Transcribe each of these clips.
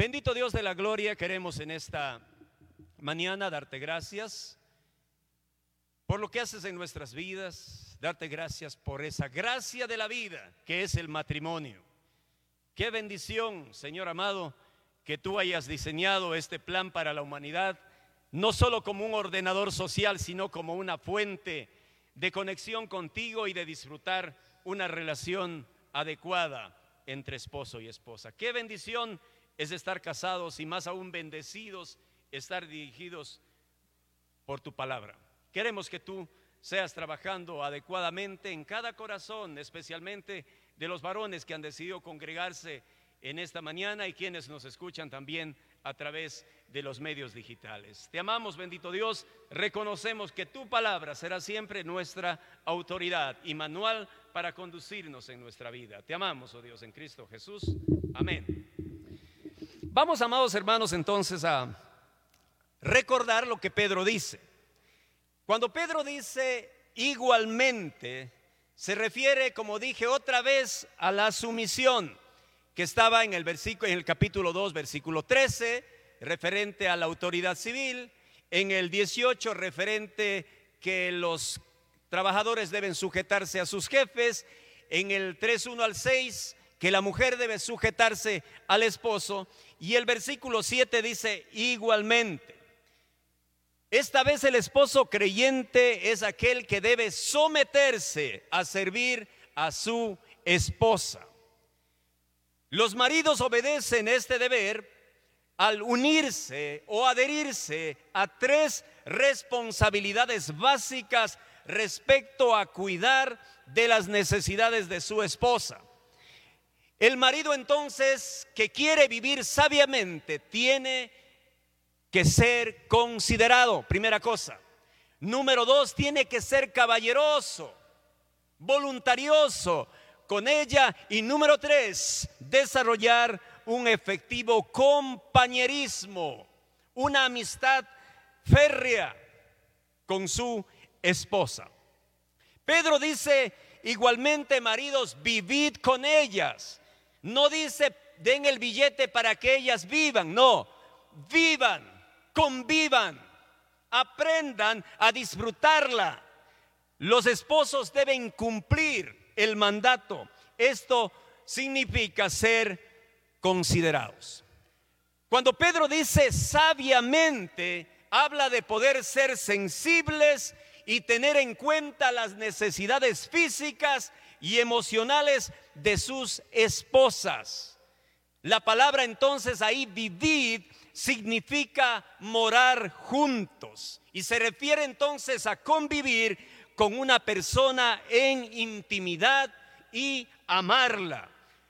Bendito Dios de la gloria, queremos en esta mañana darte gracias por lo que haces en nuestras vidas, darte gracias por esa gracia de la vida que es el matrimonio. Qué bendición, Señor amado, que tú hayas diseñado este plan para la humanidad, no solo como un ordenador social, sino como una fuente de conexión contigo y de disfrutar una relación adecuada entre esposo y esposa. Qué bendición es estar casados y más aún bendecidos, estar dirigidos por tu palabra. Queremos que tú seas trabajando adecuadamente en cada corazón, especialmente de los varones que han decidido congregarse en esta mañana y quienes nos escuchan también a través de los medios digitales. Te amamos, bendito Dios, reconocemos que tu palabra será siempre nuestra autoridad y manual para conducirnos en nuestra vida. Te amamos, oh Dios, en Cristo Jesús. Amén. Vamos, amados hermanos, entonces a recordar lo que Pedro dice. Cuando Pedro dice igualmente, se refiere, como dije otra vez, a la sumisión que estaba en el capítulo 2, versículo 13, referente a la autoridad civil, en el 18 referente que los trabajadores deben sujetarse a sus jefes, en el 3:1 al 6 que la mujer debe sujetarse al esposo y el versículo 7 dice igualmente. Esta vez el esposo creyente es aquel que debe someterse a servir a su esposa. Los maridos obedecen este deber al unirse o adherirse a tres responsabilidades básicas respecto a cuidar de las necesidades de su esposa. El marido entonces que quiere vivir sabiamente tiene que ser considerado, primera cosa. Número dos, tiene que ser caballeroso, voluntarioso con ella. Y número tres, desarrollar un efectivo compañerismo, una amistad férrea con su esposa. Pedro dice, igualmente maridos, vivid con ellas. No dice, den el billete para que ellas vivan, no. Vivan, convivan, aprendan a disfrutarla. Los esposos deben cumplir el mandato. Esto significa ser considerados. Cuando Pedro dice sabiamente, habla de poder ser sensibles y tener en cuenta las necesidades físicas y emocionales de sus esposas. La palabra entonces ahí, vivid, significa morar juntos y se refiere entonces a convivir con una persona en intimidad y amarla.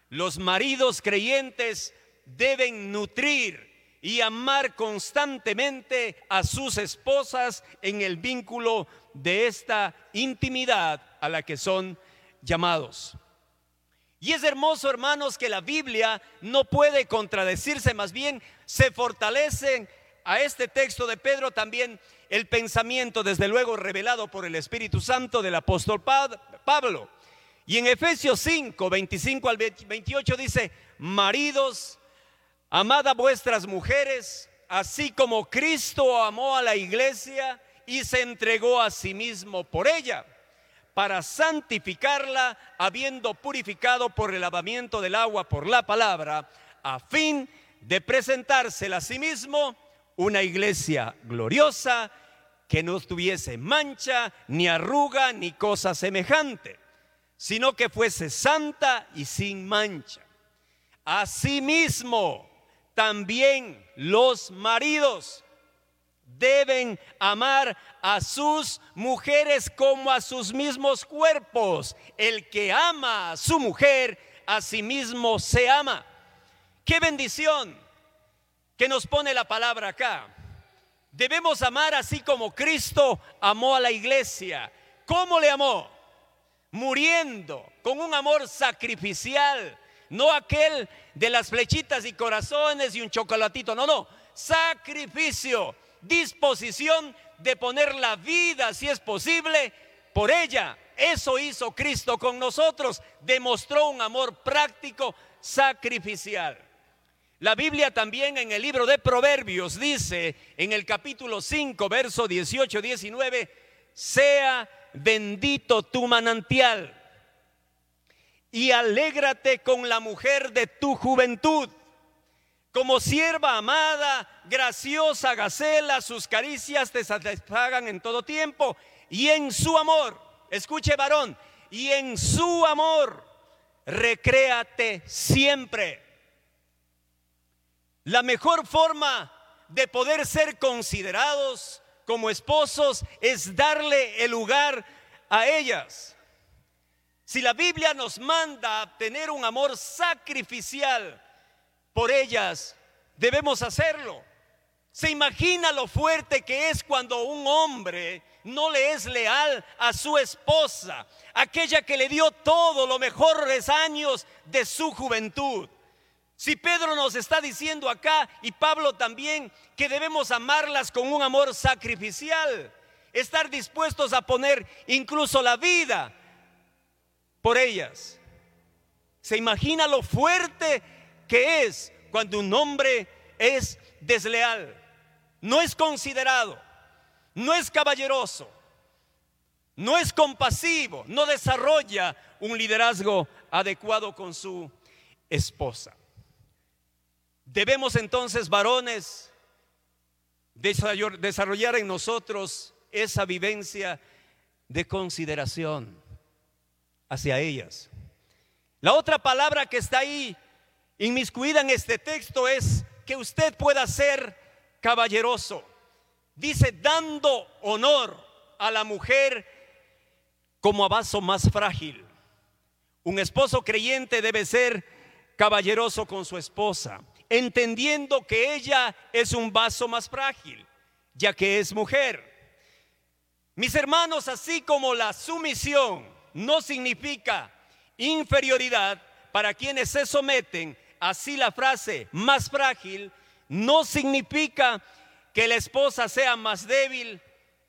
Los maridos creyentes deben nutrir y amar constantemente a sus esposas en el vínculo de esta intimidad a la que son llamados. Y es hermoso, hermanos, que la Biblia no puede contradecirse, más bien se fortalecen a este texto de Pedro también el pensamiento, desde luego revelado por el Espíritu Santo, del apóstol Pablo. Y en Efesios 5, 25 al 28 dice, maridos, amad a vuestras mujeres, así como Cristo amó a la iglesia y se entregó a sí mismo por ella, para santificarla, habiendo purificado por el lavamiento del agua por la palabra, a fin de presentársela a sí mismo una iglesia gloriosa que no tuviese mancha, ni arruga, ni cosa semejante, sino que fuese santa y sin mancha. Asimismo, también los maridos deben amar a sus mujeres como a sus mismos cuerpos. El que ama a su mujer, a sí mismo se ama. ¡Qué bendición que nos pone la palabra acá! Debemos amar así como Cristo amó a la iglesia. ¿Cómo le amó? Muriendo, con un amor sacrificial, no aquel de las flechitas y corazones y un chocolatito, no, sacrificio, disposición de poner la vida si es posible por ella. Eso hizo Cristo con nosotros, demostró un amor práctico, sacrificial. La Biblia también en el libro de Proverbios dice en el capítulo 5, verso 18-19, sea bendito tu manantial y alégrate con la mujer de tu juventud. Como sierva amada, graciosa gacela, sus caricias te satisfagan en todo tiempo. Y en su amor, escuche varón, y en su amor recréate siempre. La mejor forma de poder ser considerados como esposos es darle el lugar a ellas. Si la Biblia nos manda a tener un amor sacrificial por ellas, debemos hacerlo. ¿Se imagina lo fuerte que es cuando un hombre no le es leal a su esposa, aquella que le dio todo, los mejores años de su juventud? Si Pedro nos está diciendo acá, y Pablo también, que debemos amarlas con un amor sacrificial, estar dispuestos a poner incluso la vida por ellas. ¿Se imagina lo fuerte que es cuando un hombre es desleal? No es considerado, no es caballeroso, no es compasivo, no desarrolla un liderazgo adecuado con su esposa. Debemos entonces, varones, desarrollar en nosotros esa vivencia de consideración hacia ellas. La otra palabra que está ahí inmiscuida en este texto es que usted pueda ser caballeroso. Dice, dando honor a la mujer como a vaso más frágil. Un esposo creyente debe ser caballeroso con su esposa, entendiendo que ella es un vaso más frágil, ya que es mujer. Mis hermanos, así como la sumisión no significa inferioridad para quienes se someten, así la frase más frágil no significa que la esposa sea más débil,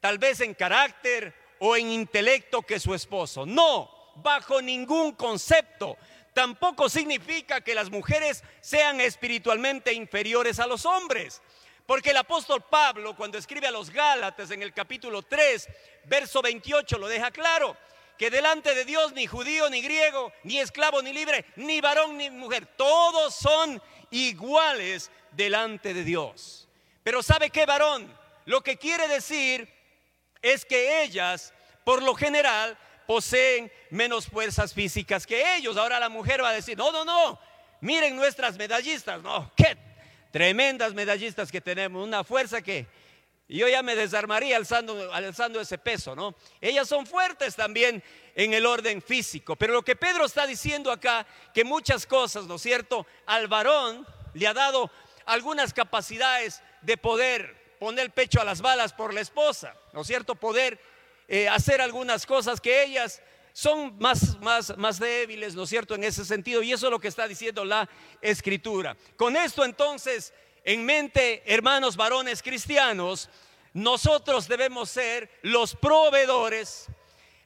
tal vez en carácter o en intelecto que su esposo. No, bajo ningún concepto. Tampoco significa que las mujeres sean espiritualmente inferiores a los hombres. Porque el apóstol Pablo, cuando escribe a los Gálatas en el capítulo 3, verso 28, lo deja claro. Que delante de Dios ni judío ni griego, ni esclavo ni libre, ni varón ni mujer, todos son iguales delante de Dios. Pero ¿sabe qué, varón? Lo que quiere decir es que ellas, por lo general, poseen menos fuerzas físicas que ellos. Ahora la mujer va a decir, no, miren nuestras medallistas. No, qué tremendas medallistas que tenemos, una fuerza que yo ya me desarmaría alzando ese peso, ¿no? Ellas son fuertes también en el orden físico. Pero lo que Pedro está diciendo acá, que muchas cosas, ¿no es cierto?, al varón le ha dado algunas capacidades de poder poner el pecho a las balas por la esposa, ¿no es cierto?, poder hacer algunas cosas que ellas son más débiles, ¿no es cierto?, en ese sentido. Y eso es lo que está diciendo la Escritura. Con esto entonces en mente, hermanos varones cristianos, nosotros debemos ser los proveedores,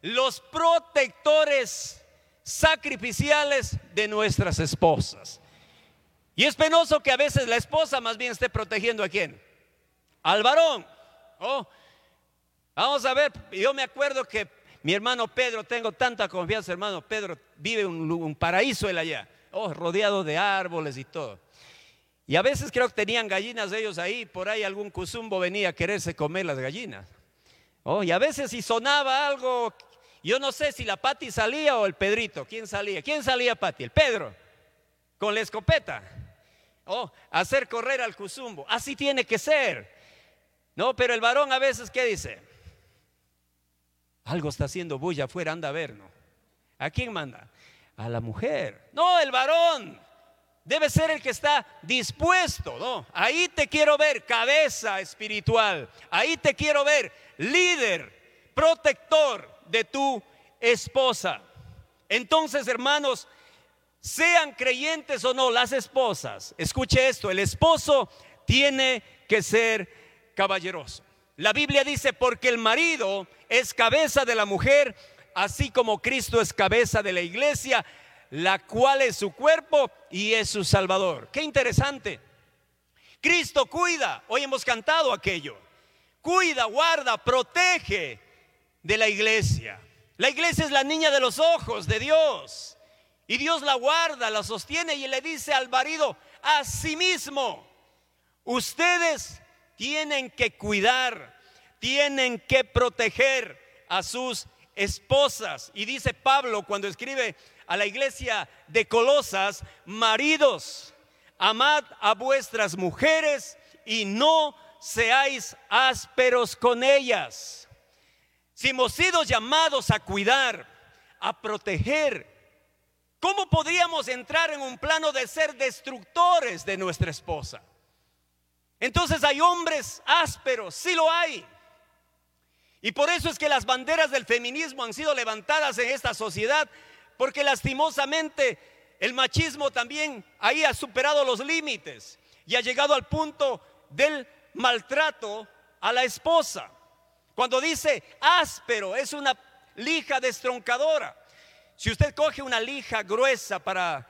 los protectores sacrificiales de nuestras esposas. Y es penoso que a veces la esposa más bien esté protegiendo ¿a quién? Al varón. Oh, vamos a ver, yo me acuerdo que mi hermano Pedro, tengo tanta confianza, hermano Pedro, vive un paraíso él allá, rodeado de árboles y todo. Y a veces creo que tenían gallinas ellos ahí, por ahí algún cuzumbo venía a quererse comer las gallinas. Y a veces si sonaba algo, yo no sé si la Pati salía o el Pedrito, ¿quién salía Pati? El Pedro, con la escopeta, hacer correr al cuzumbo, así tiene que ser. No, pero el varón a veces ¿qué dice? Algo está haciendo bulla afuera, anda a ver, ¿no? ¿A quién manda? A la mujer. No, el varón debe ser el que está dispuesto, ¿no? Ahí te quiero ver, cabeza espiritual. Ahí te quiero ver, líder, protector de tu esposa. Entonces, hermanos, sean creyentes o no las esposas, escuche esto, el esposo tiene que ser caballeroso. La Biblia dice, porque el marido es cabeza de la mujer, así como Cristo es cabeza de la iglesia, la cual es su cuerpo y es su Salvador. Qué interesante. Cristo cuida, hoy hemos cantado aquello, cuida, guarda, protege de la iglesia. La iglesia es la niña de los ojos de Dios, y Dios la guarda, la sostiene, y le dice al marido, a sí mismo, ustedes tienen que cuidar, tienen que proteger a sus esposas. Y dice Pablo cuando escribe a la iglesia de Colosas, maridos, amad a vuestras mujeres y no seáis ásperos con ellas. Si hemos sido llamados a cuidar, a proteger, ¿cómo podríamos entrar en un plano de ser destructores de nuestra esposa? Entonces hay hombres ásperos, sí lo hay. Y por eso es que las banderas del feminismo han sido levantadas en esta sociedad, porque lastimosamente el machismo también ahí ha superado los límites y ha llegado al punto del maltrato a la esposa. Cuando dice áspero, es una lija destroncadora. Si usted coge una lija gruesa para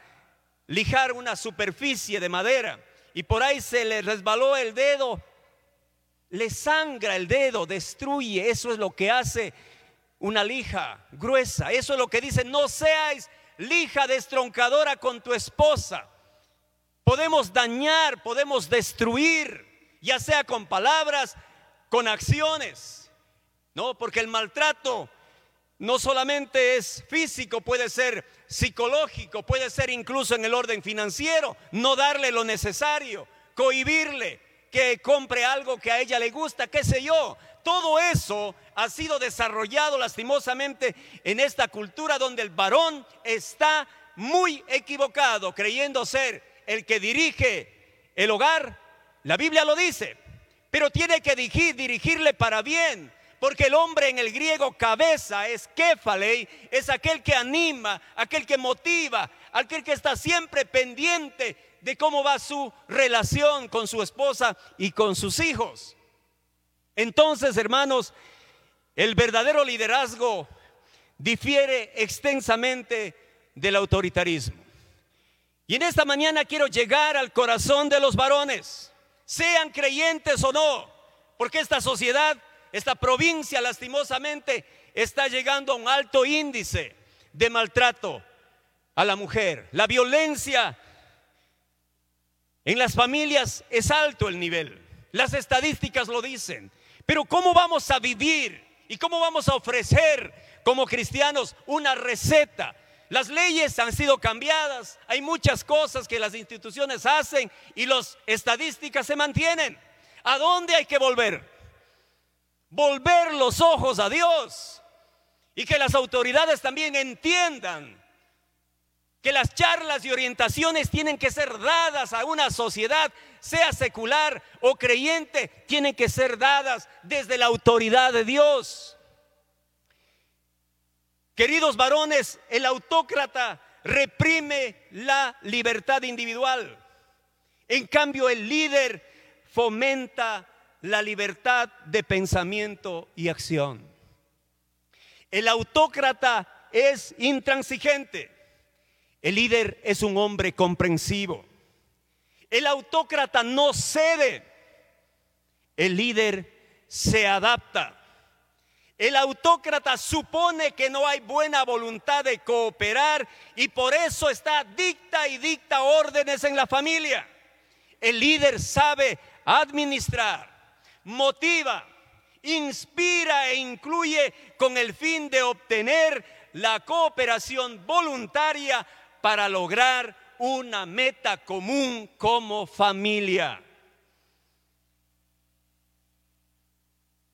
lijar una superficie de madera y por ahí se le resbaló el dedo, le sangra el dedo, destruye. Eso es lo que hace una lija gruesa. Eso es lo que dice, no seáis lija destroncadora con tu esposa. Podemos dañar, podemos destruir, ya sea con palabras, con acciones, ¿no? Porque el maltrato no solamente es físico, puede ser psicológico, puede ser incluso en el orden financiero, no darle lo necesario, cohibirle que compre algo que a ella le gusta, qué sé yo. Todo eso ha sido desarrollado lastimosamente en esta cultura donde el varón está muy equivocado, creyendo ser el que dirige el hogar. La Biblia lo dice, pero tiene que dirigirle para bien, porque el hombre en el griego cabeza es kefalei, es aquel que anima, aquel que motiva, aquel que está siempre pendiente de cómo va su relación con su esposa y con sus hijos. Entonces, hermanos, el verdadero liderazgo difiere extensamente del autoritarismo. Y en esta mañana quiero llegar al corazón de los varones, sean creyentes o no, porque esta sociedad, esta provincia, lastimosamente, está llegando a un alto índice de maltrato a la mujer. La violencia en las familias es alto el nivel, las estadísticas lo dicen, pero ¿cómo vamos a vivir y cómo vamos a ofrecer como cristianos una receta? Las leyes han sido cambiadas, hay muchas cosas que las instituciones hacen y las estadísticas se mantienen. ¿A dónde hay que volver? Volver los ojos a Dios, y que las autoridades también entiendan que las charlas y orientaciones tienen que ser dadas a una sociedad, sea secular o creyente, tienen que ser dadas desde la autoridad de Dios. Queridos varones, el autócrata reprime la libertad individual. En cambio, el líder fomenta la libertad de pensamiento y acción. El autócrata es intransigente. El líder es un hombre comprensivo. El autócrata no cede. El líder se adapta. El autócrata supone que no hay buena voluntad de cooperar y por eso está dicta y dicta órdenes en la familia. El líder sabe administrar, motiva, inspira e incluye con el fin de obtener la cooperación voluntaria para lograr una meta común como familia.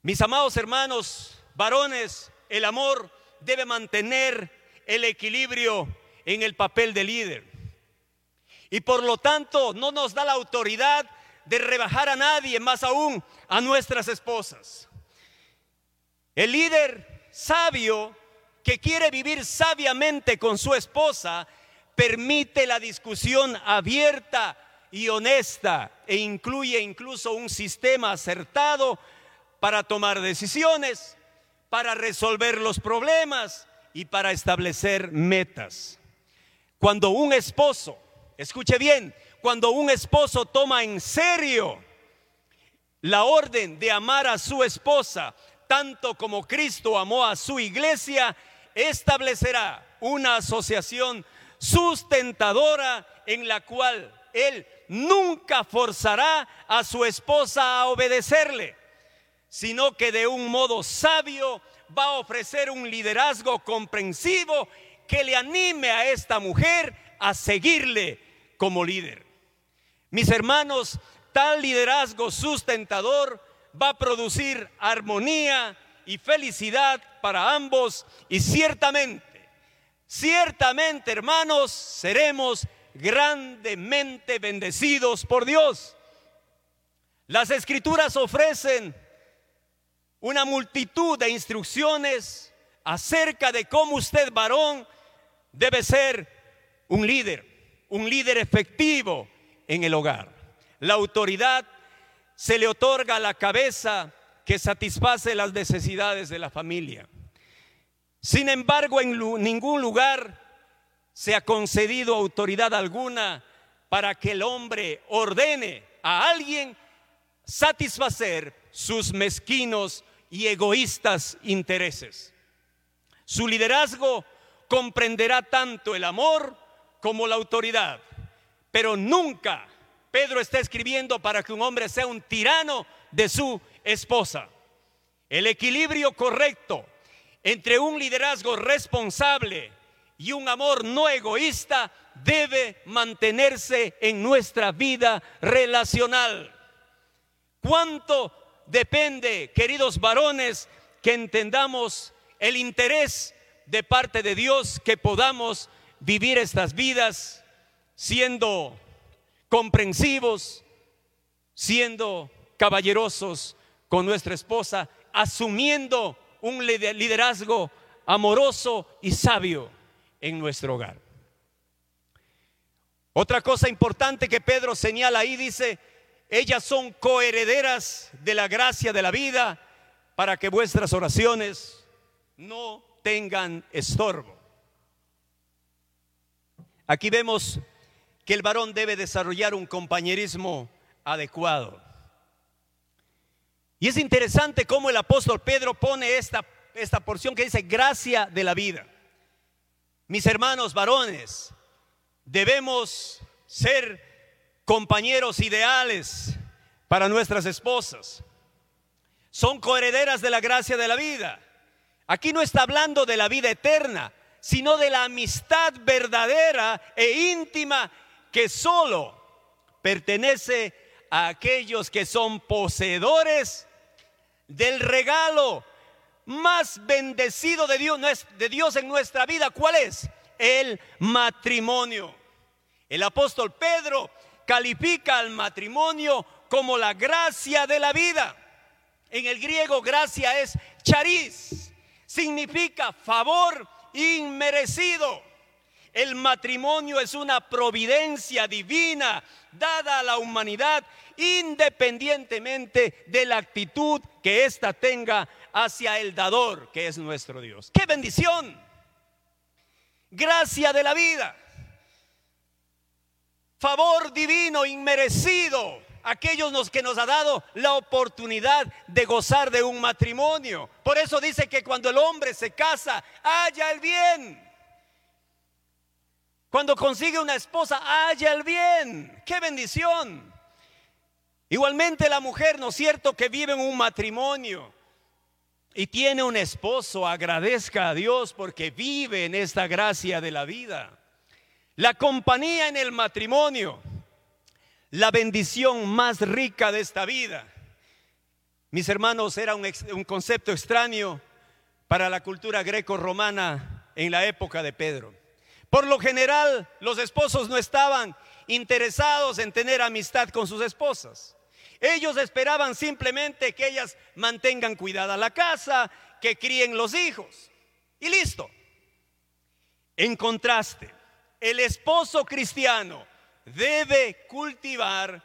Mis amados hermanos, varones, el amor debe mantener el equilibrio en el papel de líder. Y por lo tanto no nos da la autoridad de rebajar a nadie, más aún a nuestras esposas. El líder sabio que quiere vivir sabiamente con su esposa permite la discusión abierta y honesta e incluye incluso un sistema acertado para tomar decisiones, para resolver los problemas y para establecer metas. Cuando un esposo, escuche bien, cuando un esposo toma en serio la orden de amar a su esposa, tanto como Cristo amó a su iglesia, establecerá una asociación sustentadora en la cual él nunca forzará a su esposa a obedecerle, sino que de un modo sabio va a ofrecer un liderazgo comprensivo que le anime a esta mujer a seguirle como líder. Mis hermanos, tal liderazgo sustentador va a producir armonía y felicidad para ambos, y ciertamente, hermanos, seremos grandemente bendecidos por Dios. Las Escrituras ofrecen una multitud de instrucciones acerca de cómo usted, varón, debe ser un líder efectivo en el hogar. La autoridad se le otorga a la cabeza que satisface las necesidades de la familia. Sin embargo, en ningún lugar se ha concedido autoridad alguna para que el hombre ordene a alguien satisfacer sus mezquinos y egoístas intereses. Su liderazgo comprenderá tanto el amor como la autoridad, pero nunca Pedro está escribiendo para que un hombre sea un tirano de su esposa. El equilibrio correcto entre un liderazgo responsable y un amor no egoísta debe mantenerse en nuestra vida relacional. ¿Cuánto depende, queridos varones, que entendamos el interés de parte de Dios que podamos vivir estas vidas siendo comprensivos, siendo caballerosos con nuestra esposa, asumiendo un liderazgo amoroso y sabio en nuestro hogar? Otra cosa importante que Pedro señala ahí, dice: ellas son coherederas de la gracia de la vida, para que vuestras oraciones no tengan estorbo. Aquí vemos que el varón debe desarrollar un compañerismo adecuado. Y es interesante cómo el apóstol Pedro pone esta porción que dice gracia de la vida. Mis hermanos varones, debemos ser compañeros ideales para nuestras esposas. Son coherederas de la gracia de la vida. Aquí no está hablando de la vida eterna, sino de la amistad verdadera e íntima que solo pertenece a aquellos que son poseedores del regalo más bendecido de Dios, en nuestra vida. ¿Cuál es? El matrimonio. El apóstol Pedro califica al matrimonio como la gracia de la vida. En el griego, gracia es charis, significa favor inmerecido. El matrimonio es una providencia divina dada a la humanidad, independientemente de la actitud que ésta tenga hacia el dador, que es nuestro Dios. ¡Qué bendición! Gracia de la vida, favor divino inmerecido, aquellos que nos ha dado la oportunidad de gozar de un matrimonio. Por eso dice que cuando el hombre se casa, halla el bien. Cuando consigue una esposa, halla el bien. ¡Qué bendición! Igualmente la mujer, ¿no es cierto?, que vive en un matrimonio y tiene un esposo, agradezca a Dios porque vive en esta gracia de la vida. La compañía en el matrimonio, la bendición más rica de esta vida. Mis hermanos, era un concepto extraño para la cultura greco-romana en la época de Pedro. Por lo general, los esposos no estaban interesados en tener amistad con sus esposas. Ellos esperaban simplemente que ellas mantengan cuidada la casa, que críen los hijos y listo. En contraste, el esposo cristiano debe cultivar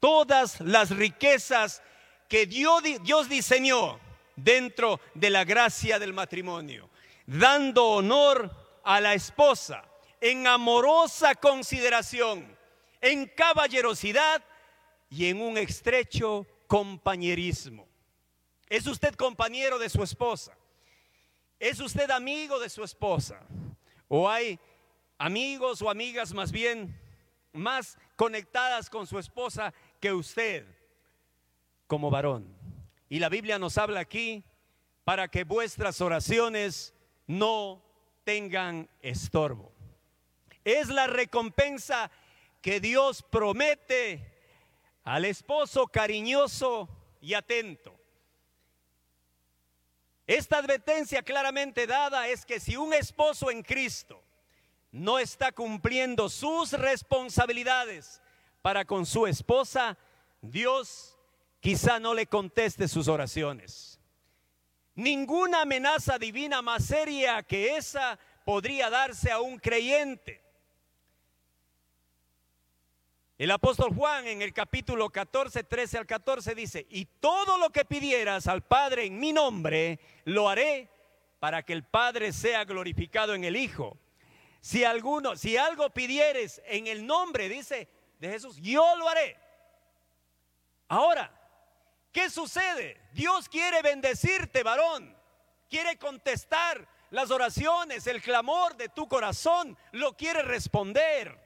todas las riquezas que Dios diseñó dentro de la gracia del matrimonio, dando honor a la esposa en amorosa consideración, en caballerosidad y en un estrecho compañerismo. ¿Es usted compañero de su esposa? ¿Es usted amigo de su esposa? ¿O hay amigos o amigas más bien más conectadas con su esposa que usted como varón? Y la Biblia nos habla aquí para que vuestras oraciones no tengan estorbo. Es la recompensa que Dios promete al esposo cariñoso y atento. Esta advertencia claramente dada es que si un esposo en Cristo no está cumpliendo sus responsabilidades para con su esposa, Dios quizá no le conteste sus oraciones. Ninguna amenaza divina más seria que esa podría darse a un creyente. El apóstol Juan en el capítulo 14, 13 al 14 dice: y todo lo que pidieras al Padre en mi nombre, lo haré para que el Padre sea glorificado en el Hijo. Si algo pidieres en el nombre, dice, de Jesús, yo lo haré. Ahora, ¿qué sucede? Dios quiere bendecirte, varón. Quiere contestar las oraciones, el clamor de tu corazón, lo quiere responder.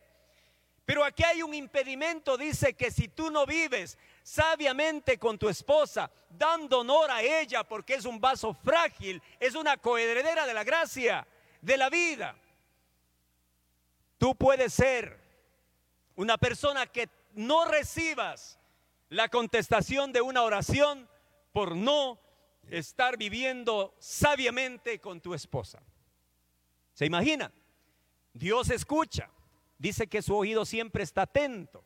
Pero aquí hay un impedimento, dice que si tú no vives sabiamente con tu esposa, dando honor a ella porque es un vaso frágil, es una coheredera de la gracia, de la vida. Tú puedes ser una persona que no recibas la contestación de una oración por no estar viviendo sabiamente con tu esposa. ¿Se imagina? Dios escucha. Dice que su oído siempre está atento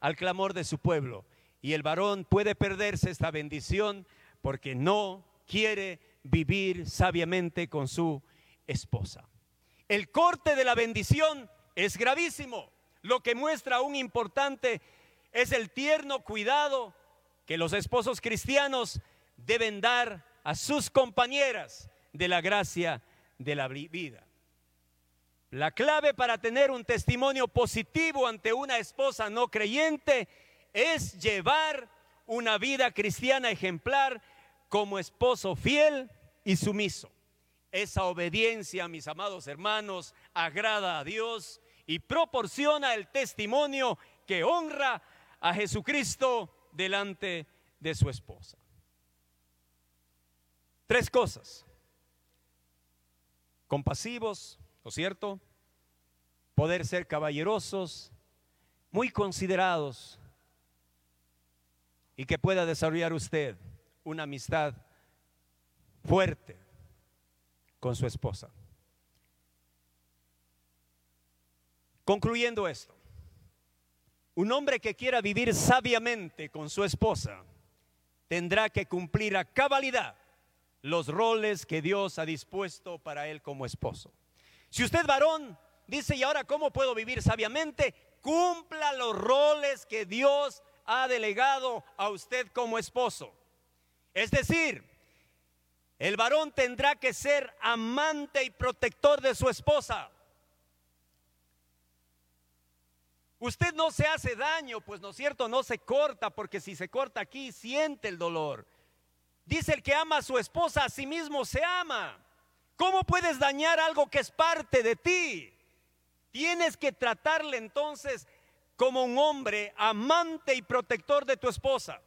al clamor de su pueblo. Y el varón puede perderse esta bendición porque no quiere vivir sabiamente con su esposa. El corte de la bendición es gravísimo. Lo que muestra un importante es el tierno cuidado que los esposos cristianos deben dar a sus compañeras de la gracia de la vida. La clave para tener un testimonio positivo ante una esposa no creyente es llevar una vida cristiana ejemplar como esposo fiel y sumiso. Esa obediencia, mis amados hermanos, agrada a Dios y proporciona el testimonio que honra a Jesucristo delante de su esposa. Tres cosas: compasivos, ¿no es cierto?, poder ser caballerosos, muy considerados, y que pueda desarrollar usted una amistad fuerte con su esposa. Concluyendo esto, un hombre que quiera vivir sabiamente con su esposa tendrá que cumplir a cabalidad los roles que Dios ha dispuesto para él como esposo. Si usted, varón, dice, ¿y ahora cómo puedo vivir sabiamente? Cumpla los roles que Dios ha delegado a usted como esposo. Es decir, el varón tendrá que ser amante y protector de su esposa. Usted no se hace daño, pues, ¿no es cierto?, no se corta, porque si se corta aquí siente el dolor. Dice: el que ama a su esposa, a sí mismo se ama. ¿Cómo puedes dañar algo que es parte de ti? Tienes que tratarle entonces como un hombre amante y protector de tu esposa.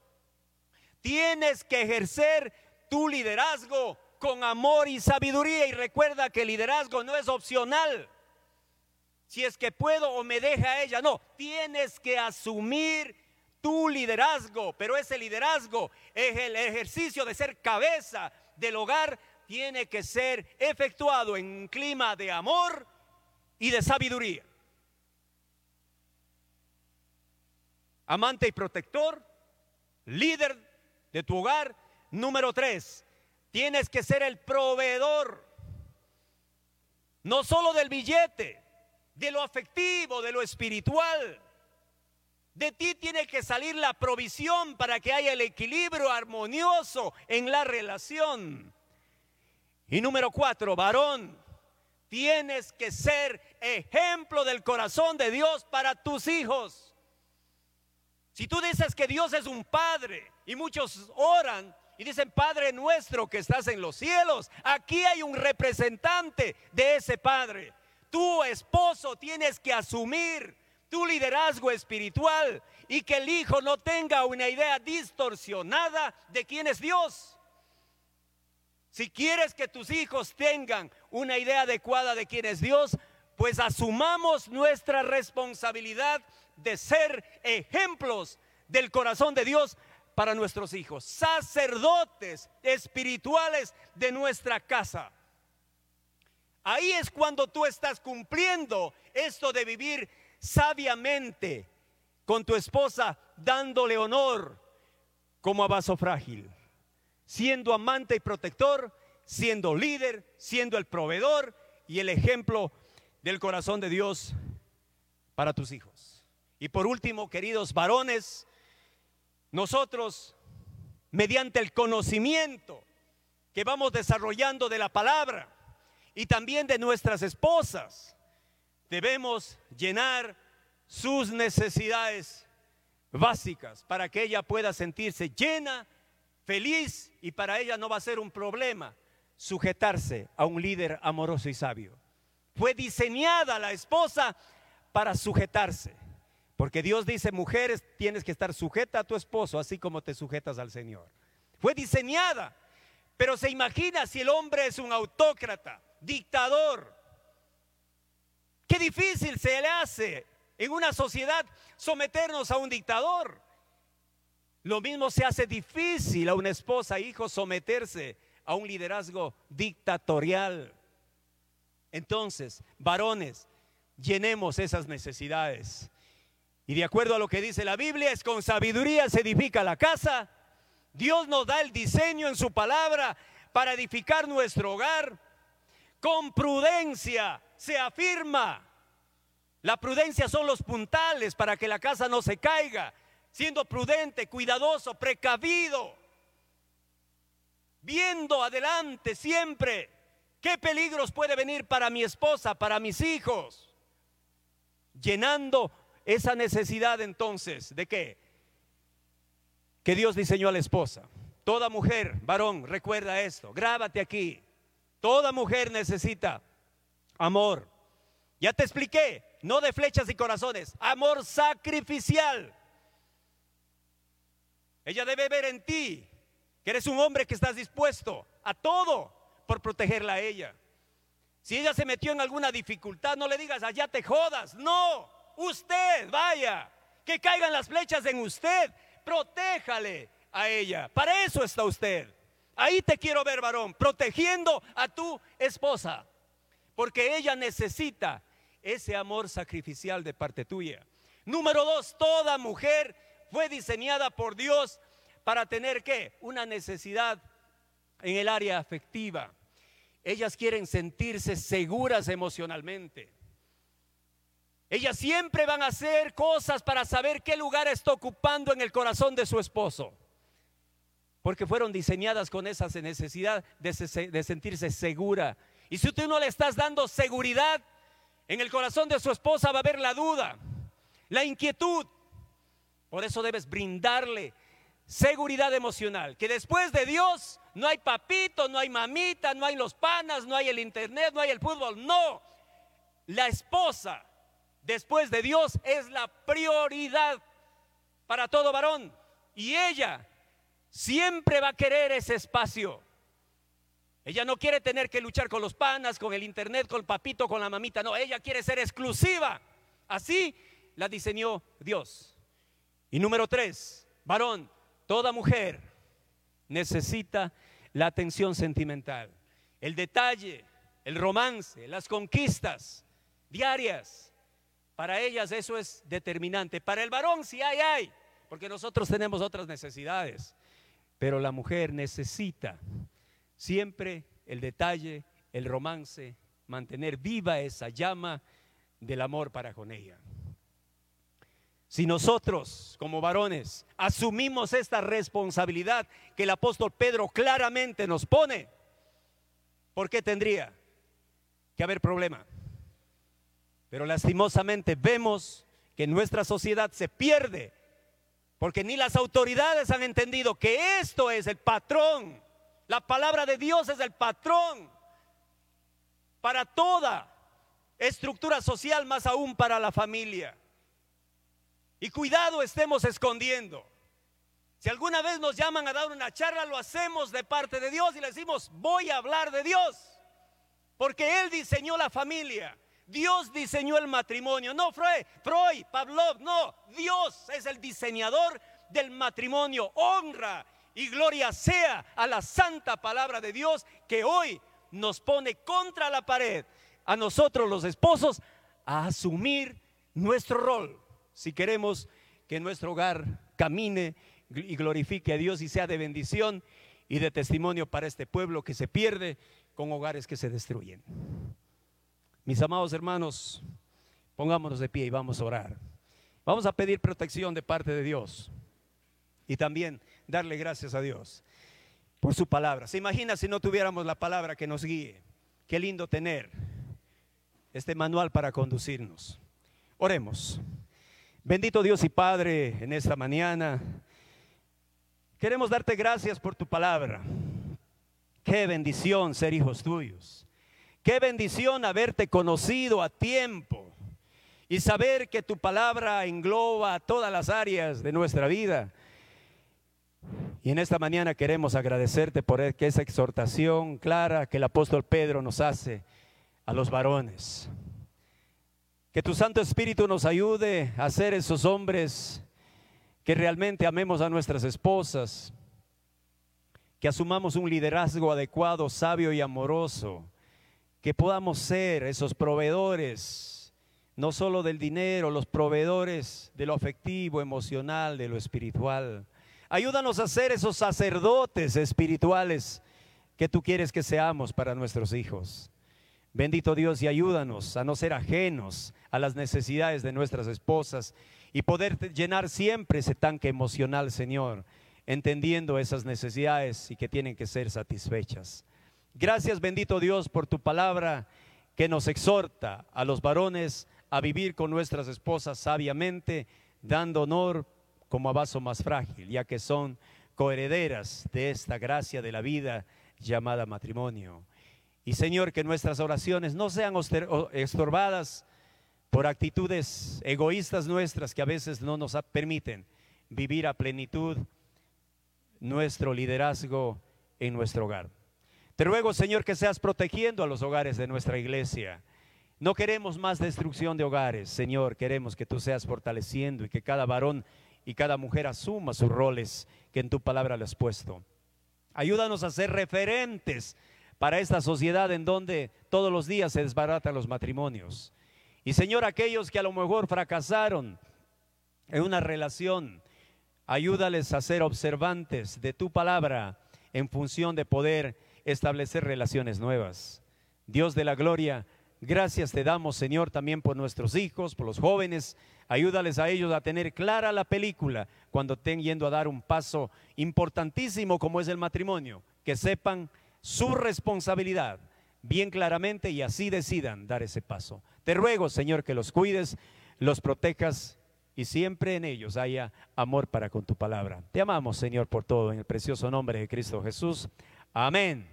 Tienes que ejercer tu liderazgo con amor y sabiduría. Y recuerda que el liderazgo no es opcional. Si es que puedo o me deja ella, no. Tienes que asumir tu liderazgo, pero ese liderazgo es el ejercicio de ser cabeza del hogar. Tiene que ser efectuado en un clima de amor y de sabiduría. Amante y protector, líder de tu hogar. Número 3, tienes que ser el proveedor, no solo del billete, de lo afectivo, de lo espiritual. De ti tiene que salir la provisión para que haya el equilibrio armonioso en la relación. Y número 4, varón, tienes que ser ejemplo del corazón de Dios para tus hijos. Si tú dices que Dios es un padre, y muchos oran y dicen: Padre nuestro que estás en los cielos, aquí hay un representante de ese padre. Tú, esposo, tienes que asumir tu liderazgo espiritual y que el hijo no tenga una idea distorsionada de quién es Dios. Si quieres que tus hijos tengan una idea adecuada de quién es Dios, pues asumamos nuestra responsabilidad de ser ejemplos del corazón de Dios para nuestros hijos, sacerdotes espirituales de nuestra casa. Ahí es cuando tú estás cumpliendo esto de vivir sabiamente con tu esposa, dándole honor como a vaso frágil, siendo amante y protector, siendo líder, siendo el proveedor y el ejemplo del corazón de Dios para tus hijos. Y por último, queridos varones, nosotros, mediante el conocimiento que vamos desarrollando de la palabra y también de nuestras esposas, debemos llenar sus necesidades básicas para que ella pueda sentirse llena, feliz, y para ella no va a ser un problema sujetarse a un líder amoroso y sabio. Fue diseñada la esposa para sujetarse, porque Dios dice: mujeres, tienes que estar sujeta a tu esposo, así como te sujetas al Señor. Fue diseñada, pero se imagina si el hombre es un autócrata, dictador. Qué difícil se le hace en una sociedad someternos a un dictador. Lo mismo se hace difícil a una esposa, hijo, someterse a un liderazgo dictatorial. Entonces, varones, llenemos esas necesidades. Y de acuerdo a lo que dice la Biblia, es con sabiduría se edifica la casa. Dios nos da el diseño en su palabra para edificar nuestro hogar. Con prudencia se afirma. La prudencia son los puntales para que la casa no se caiga. Siendo prudente, cuidadoso, precavido, viendo adelante siempre qué peligros puede venir para mi esposa, para mis hijos, llenando esa necesidad entonces de qué, que Dios diseñó a la esposa. Toda mujer, varón, recuerda esto, grábate aquí, toda mujer necesita amor. Ya te expliqué, no de flechas y corazones, amor sacrificial. Ella debe ver en ti que eres un hombre que estás dispuesto a todo por protegerla a ella. Si ella se metió en alguna dificultad, no le digas: allá te jodas. No, usted vaya, que caigan las flechas en usted, protéjale a ella. Para eso está usted. Ahí te quiero ver, varón, protegiendo a tu esposa, porque ella necesita ese amor sacrificial de parte tuya. Número 2, toda mujer fue diseñada por Dios para tener ¿qué? Una necesidad en el área afectiva. Ellas quieren sentirse seguras emocionalmente. Ellas siempre van a hacer cosas para saber qué lugar está ocupando en el corazón de su esposo, porque fueron diseñadas con esa necesidad de sentirse segura. Y si tú no le estás dando seguridad en el corazón de su esposa, va a haber la duda, la inquietud. Por eso debes brindarle seguridad emocional, que después de Dios no hay papito, no hay mamita, no hay los panas, no hay el internet, no hay el fútbol. No, la esposa después de Dios es la prioridad para todo varón, y ella siempre va a querer ese espacio. Ella no quiere tener que luchar con los panas, con el internet, con el papito, con la mamita. No, ella quiere ser exclusiva. Así la diseñó Dios. Y número 3, varón, toda mujer necesita la atención sentimental, el detalle, el romance, las conquistas diarias. Para ellas eso es determinante. Para el varón sí hay, porque nosotros tenemos otras necesidades. Pero la mujer necesita siempre el detalle, el romance, mantener viva esa llama del amor para con ella. Si nosotros como varones asumimos esta responsabilidad que el apóstol Pedro claramente nos pone, ¿por qué tendría que haber problema? Pero lastimosamente vemos que en nuestra sociedad se pierde Porque ni las autoridades han entendido que esto es el patrón. La palabra de Dios es el patrón para toda estructura social, más aún para la familia. Y cuidado estemos escondiendo. Si alguna vez nos llaman a dar una charla, lo hacemos de parte de Dios y le decimos: voy a hablar de Dios, porque Él diseñó la familia, Dios diseñó el matrimonio. No Freud, Pavlov, no, Dios es el diseñador del matrimonio. Honra y gloria sea a la santa palabra de Dios, que hoy nos pone contra la pared a nosotros los esposos a asumir nuestro rol, si queremos que nuestro hogar camine y glorifique a Dios y sea de bendición y de testimonio para este pueblo que se pierde, con hogares que se destruyen. Mis amados hermanos, pongámonos de pie y vamos a orar. Vamos a pedir protección de parte de Dios y también darle gracias a Dios por su palabra. ¿Se imagina si no tuviéramos la palabra que nos guíe? Qué lindo tener este manual para conducirnos. Oremos. Bendito Dios y Padre, en esta mañana queremos darte gracias por tu palabra. Qué bendición ser hijos tuyos. Qué bendición haberte conocido a tiempo y saber que tu palabra engloba todas las áreas de nuestra vida. Y en esta mañana queremos agradecerte por esa exhortación clara que el apóstol Pedro nos hace a los varones. Que tu Santo Espíritu nos ayude a ser esos hombres que realmente amemos a nuestras esposas, que asumamos un liderazgo adecuado, sabio y amoroso, que podamos ser esos proveedores, no solo del dinero, los proveedores de lo afectivo, emocional, de lo espiritual. Ayúdanos a ser esos sacerdotes espirituales que tú quieres que seamos para nuestros hijos. Bendito Dios, y ayúdanos a no ser ajenos a las necesidades de nuestras esposas y poder llenar siempre ese tanque emocional, Señor, entendiendo esas necesidades y que tienen que ser satisfechas. Gracias, bendito Dios, por tu palabra que nos exhorta a los varones a vivir con nuestras esposas sabiamente, dando honor como a vaso más frágil, ya que son coherederas de esta gracia de la vida llamada matrimonio. Y Señor, que nuestras oraciones no sean estorbadas por actitudes egoístas nuestras que a veces no nos permiten vivir a plenitud nuestro liderazgo en nuestro hogar. Te ruego, Señor, que seas protegiendo a los hogares de nuestra iglesia. No queremos más destrucción de hogares, Señor, queremos que tú seas fortaleciendo y que cada varón y cada mujer asuma sus roles que en tu palabra le has puesto. Ayúdanos a ser referentes para esta sociedad en donde todos los días se desbaratan los matrimonios. Y Señor, aquellos que a lo mejor fracasaron en una relación, ayúdales a ser observantes de tu palabra en función de poder establecer relaciones nuevas. Dios de la gloria, gracias te damos, Señor, también por nuestros hijos, por los jóvenes. Ayúdales a ellos a tener clara la película cuando estén yendo a dar un paso importantísimo como es el matrimonio, que sepan su responsabilidad bien claramente y así decidan dar ese paso. Te ruego, Señor, que los cuides, los protejas y siempre en ellos haya amor para con tu palabra. Te amamos, Señor, por todo, en el precioso nombre de Cristo Jesús. Amén.